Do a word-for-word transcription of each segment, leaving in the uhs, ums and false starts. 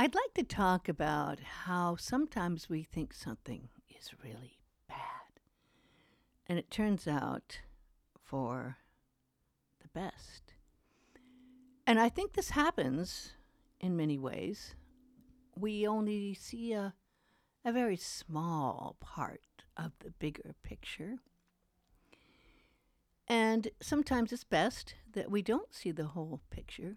I'd like to talk about how sometimes we think something is really bad, and it turns out for the best. And I think this happens in many ways. We only see a, a very small part of the bigger picture. And sometimes it's best that we don't see the whole picture.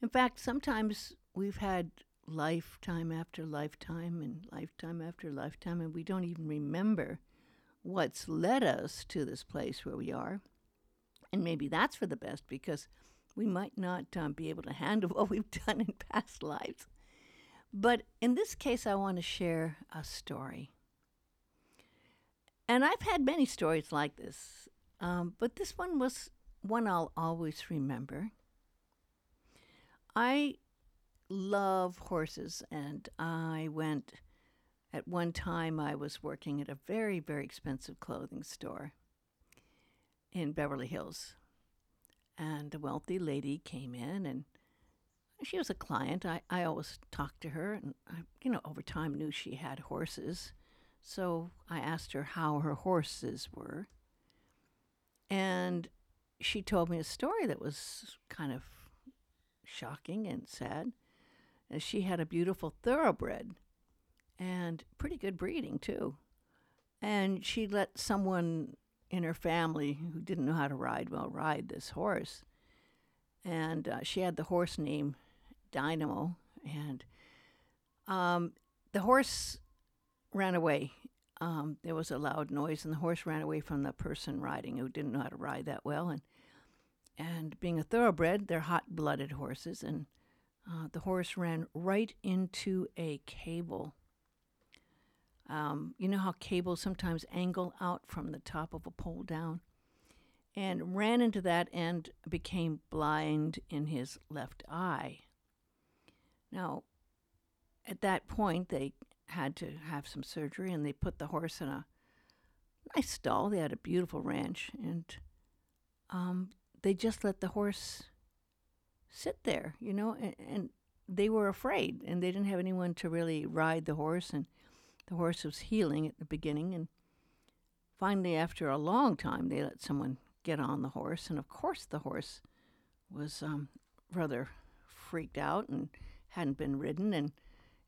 In fact, sometimes we've had lifetime after lifetime and lifetime after lifetime, and we don't even remember what's led us to this place where we are. And maybe that's for the best, because we might not um, be able to handle what we've done in past lives. But in this case, I want to share a story. And I've had many stories like this, um, but this one was one I'll always remember. I love horses, and I went, at one time I was working at a very, very expensive clothing store in Beverly Hills. And a wealthy lady came in, and she was a client. I, I always talked to her, and I, you know, over time knew she had horses. So I asked her how her horses were. And she told me a story that was kind of shocking and sad. And she had a beautiful thoroughbred and pretty good breeding, too. And she let someone in her family who didn't know how to ride well ride this horse. And uh, she had the horse named Dynamo. And um, the horse ran away. Um, there was a loud noise, and the horse ran away from the person riding who didn't know how to ride that well. And and being a thoroughbred, they're hot-blooded horses. And uh, the horse ran right into a cable. Um, you know how cables sometimes angle out from the top of a pole down? And ran into that and became blind in his left eye. Now, at that point, they had to have some surgery, and they put the horse in a nice stall. They had a beautiful ranch, and um, they just let the horse sit there, you know, and, and they were afraid, and they didn't have anyone to really ride the horse, and the horse was healing at the beginning, and finally, after a long time, they let someone get on the horse, and of course the horse was um, rather freaked out and hadn't been ridden, and,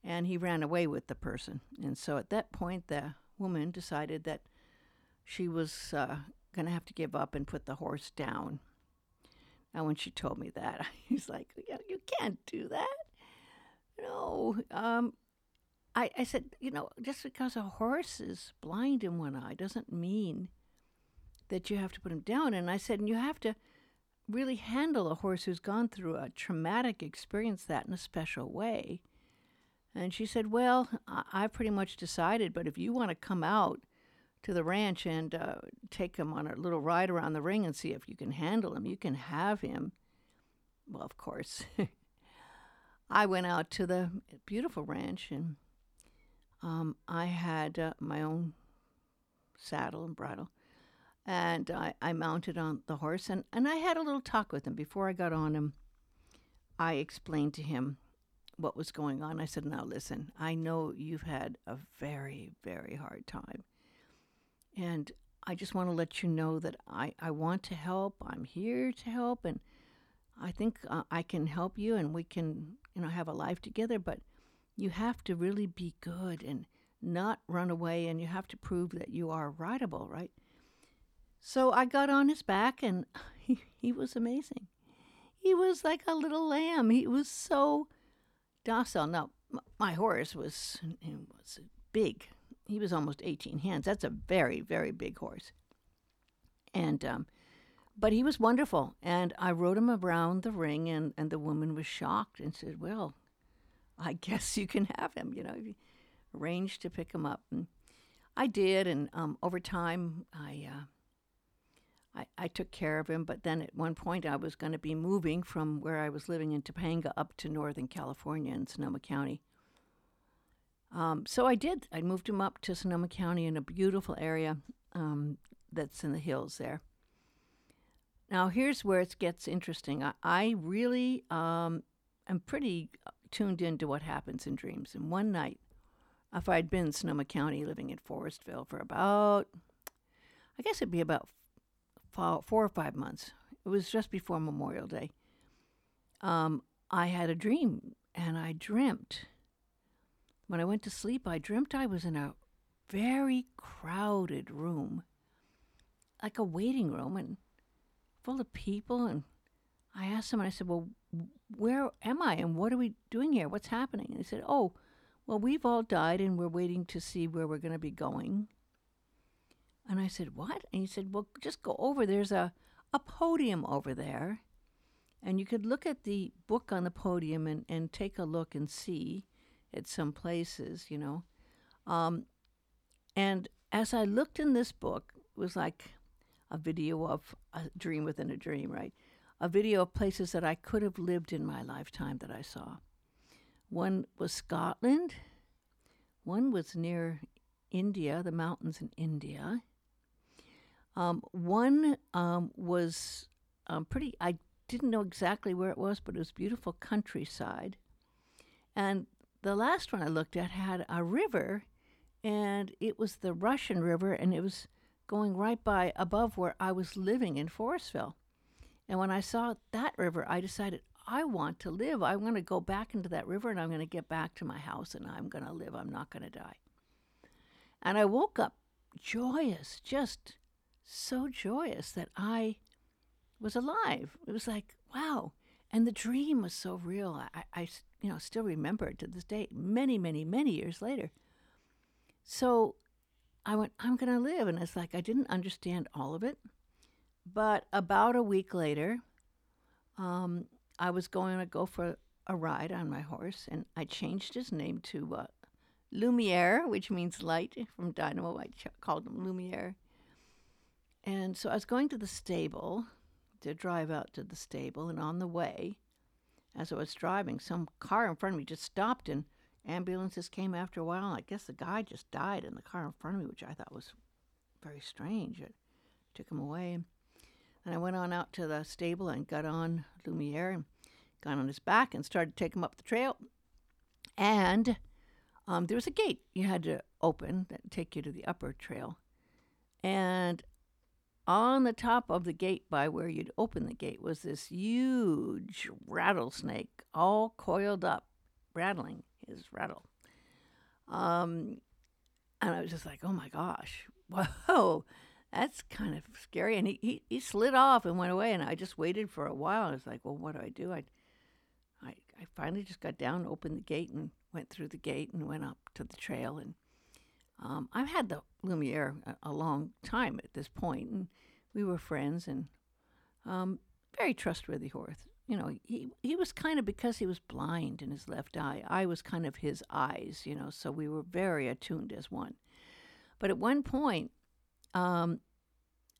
and he ran away with the person. And so at that point, the woman decided that she was uh, going to have to give up and put the horse down. Now, when she told me that, I was like, yeah, you can't do that. No. Um, I, I said, you know, just because a horse is blind in one eye doesn't mean that you have to put him down. And I said, and you have to really handle a horse who's gone through a traumatic experience that in a special way. And she said, well, I, I pretty much decided, but if you want to come out to the ranch and uh, take him on a little ride around the ring and see if you can handle him, you can have him. Well, of course, I went out to the beautiful ranch, and um, I had uh, my own saddle and bridle. And I, I mounted on the horse, and, and I had a little talk with him. Before I got on him, I explained to him what was going on. I said, now listen, I know you've had a very, very hard time. And I just want to let you know that I, I want to help. I'm here to help, and I think uh, I can help you, and we can, you know, have a life together. But you have to really be good and not run away, and you have to prove that you are rideable, right? So I got on his back, and he, he was amazing. He was like a little lamb. He was so docile. Now, m- my horse was, was big. He was almost eighteen hands. That's a very, very big horse. And um, but he was wonderful. And I rode him around the ring, and, and the woman was shocked and said, well, I guess you can have him, you know, arranged to pick him up. And I did, and um, over time, I... Uh, I, I took care of him, but then at one point I was going to be moving from where I was living in Topanga up to Northern California in Sonoma County. Um, so I did. I moved him up to Sonoma County in a beautiful area um, that's in the hills there. Now here's where it gets interesting. I, I really um, am pretty tuned into what happens in dreams. And one night, if I'd been in Sonoma County living in Forestville for about, I guess it'd be about four or five months. It was just before Memorial Day. Um, I had a dream, and I dreamt. When I went to sleep, I dreamt I was in a very crowded room, like a waiting room, and full of people. And I asked them, and I said, well, where am I, and what are we doing here? What's happening? And they said, oh, well, we've all died, and we're waiting to see where we're going to be going. And I said, what? And he said, well, just go over. There's a, a podium over there, and you could look at the book on the podium and, and take a look and see at some places, you know. Um, and as I looked in this book, it was like a video of a dream within a dream, right? A video of places that I could have lived in my lifetime that I saw. One was Scotland. One was near India, the mountains in India. Um, one um, was um, pretty, I didn't know exactly where it was, but it was beautiful countryside. And the last one I looked at had a river, and it was the Russian River, and it was going right by above where I was living in Forestville. And when I saw that river, I decided I want to live. I want to go back into that river, and I'm going to get back to my house, and I'm going to live. I'm not going to die. And I woke up joyous, just so joyous that I was alive. It was like, wow. And the dream was so real. I, I you know, still remember it to this day, many, many, many years later. So I went, I'm going to live. And it's like I didn't understand all of it. But about a week later, um, I was going to go for a ride on my horse, and I changed his name to uh, Lumiere, which means light, from Dynamo. I ch- called him Lumiere. And so I was going to the stable, to drive out to the stable, and on the way, as I was driving, some car in front of me just stopped, and ambulances came after a while, and I guess the guy just died in the car in front of me, which I thought was very strange. It took him away. And I went on out to the stable and got on Lumiere and got on his back and started to take him up the trail. And um, there was a gate you had to open that would take you to the upper trail. And on the top of the gate by where you'd open the gate was this huge rattlesnake, all coiled up, rattling his rattle. Um, and I was just like, oh, my gosh, whoa. That's kind of scary. And he, he, he slid off and went away, and I just waited for a while. I was like, well, what do I do? I, I I finally just got down, opened the gate, and went through the gate and went up to the trail. And um, I've had the Lumiere a, a long time at this point, and we were friends, and um, very trustworthy horse. You know, he, he was kind of, because he was blind in his left eye, I was kind of his eyes, you know, so we were very attuned as one. But at one point, Um,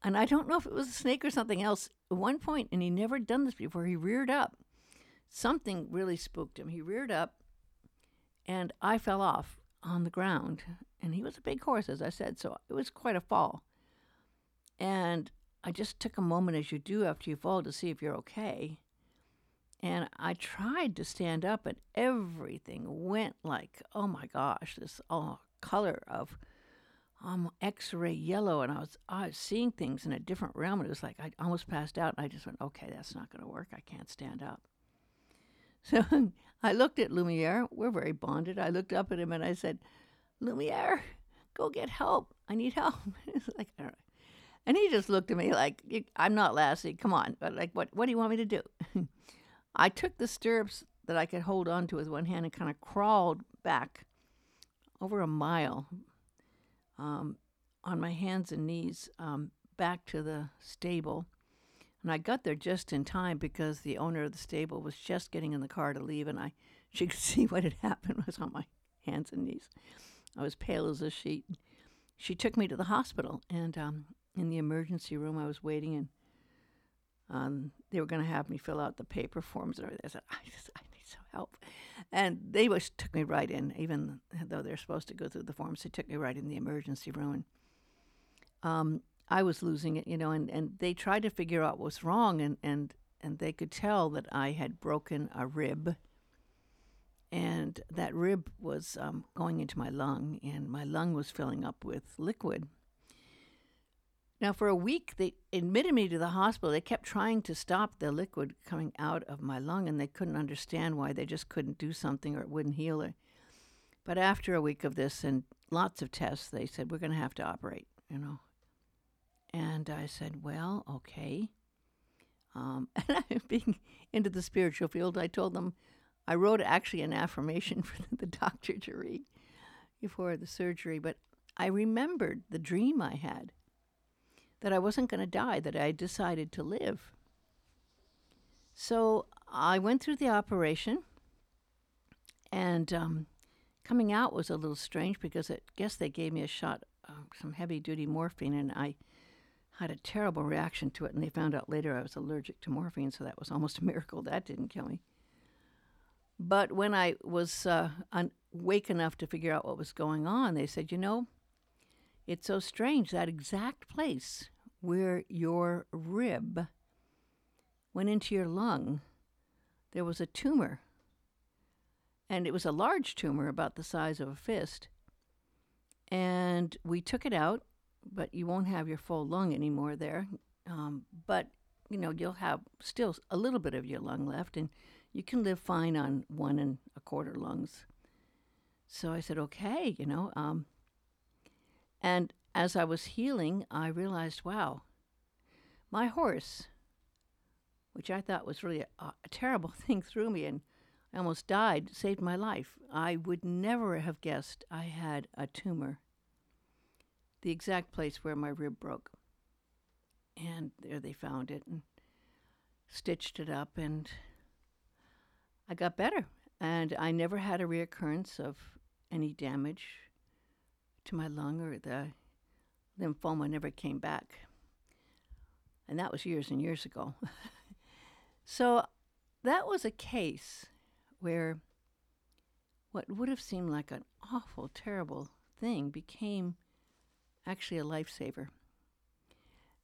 and I don't know if it was a snake or something else. At one point, and he never done this before, he reared up. Something really spooked him. He reared up, and I fell off on the ground. And he was a big horse, as I said, so it was quite a fall. And I just took a moment, as you do after you fall, to see if you're okay. And I tried to stand up, and everything went like, oh my gosh, this all color of Um, X-ray yellow, and I was, I was seeing things in a different realm, and it was like I almost passed out, and I just went, okay, that's not going to work. I can't stand up. So I looked at Lumiere. We're very bonded. I looked up at him, and I said, Lumiere, go get help. I need help. It's like, I don't know. And he just looked at me like, I'm not Lassie. Come on. But like, what, what do you want me to do? I took the stirrups that I could hold on to with one hand and kind of crawled back over a mile, Um, on my hands and knees, um, back to the stable. And I got there just in time because the owner of the stable was just getting in the car to leave, and I, she could see what had happened. I was on my hands and knees. I was pale as a sheet. She took me to the hospital, and um, in the emergency room I was waiting, and um, they were going to have me fill out the paper forms and everything. I said, I just, I need some help. And they was, took me right in, even though they're supposed to go through the forms. They took me right in the emergency room. And, um, I was losing it, you know, and, and they tried to figure out what was wrong, and, and, and they could tell that I had broken a rib and that rib was um, going into my lung, and my lung was filling up with liquid. Now, for a week, they admitted me to the hospital. They kept trying to stop the liquid coming out of my lung, and they couldn't understand why. They just couldn't do something, or it wouldn't heal it. But after a week of this and lots of tests, they said, we're going to have to operate, you know. And I said, well, okay. Um, and I'm being into the spiritual field. I told them, I wrote actually an affirmation for the doctor to read before the surgery, but I remembered the dream I had, that I wasn't going to die, that I decided to live. So I went through the operation, and um, coming out was a little strange because I guess they gave me a shot of uh, some heavy-duty morphine, and I had a terrible reaction to it, and they found out later I was allergic to morphine, so that was almost a miracle that didn't kill me. But when I was uh, awake enough to figure out what was going on, they said, you know, it's so strange, that exact place where your rib went into your lung, there was a tumor. And it was a large tumor, about the size of a fist. And we took it out, but you won't have your full lung anymore there. Um, but, you know, you'll have still a little bit of your lung left, and you can live fine on one and a quarter lungs. So I said, okay, you know, um, and as I was healing, I realized, wow, my horse, which I thought was really a, a terrible thing, threw me and I almost died, saved my life. I would never have guessed I had a tumor, the exact place where my rib broke. And there they found it and stitched it up, and I got better. And I never had a reoccurrence of any damage to my lung, or the lymphoma never came back. And that was years and years ago. So that was a case where what would have seemed like an awful, terrible thing became actually a lifesaver.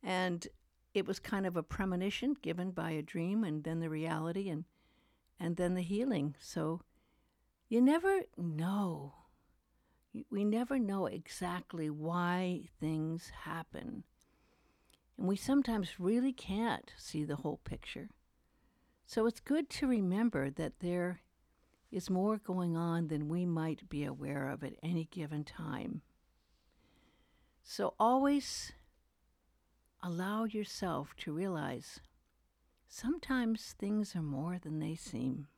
And it was kind of a premonition given by a dream, and then the reality, and, and then the healing. So you never know. We never know exactly why things happen. And we sometimes really can't see the whole picture. So it's good to remember that there is more going on than we might be aware of at any given time. So always allow yourself to realize sometimes things are more than they seem.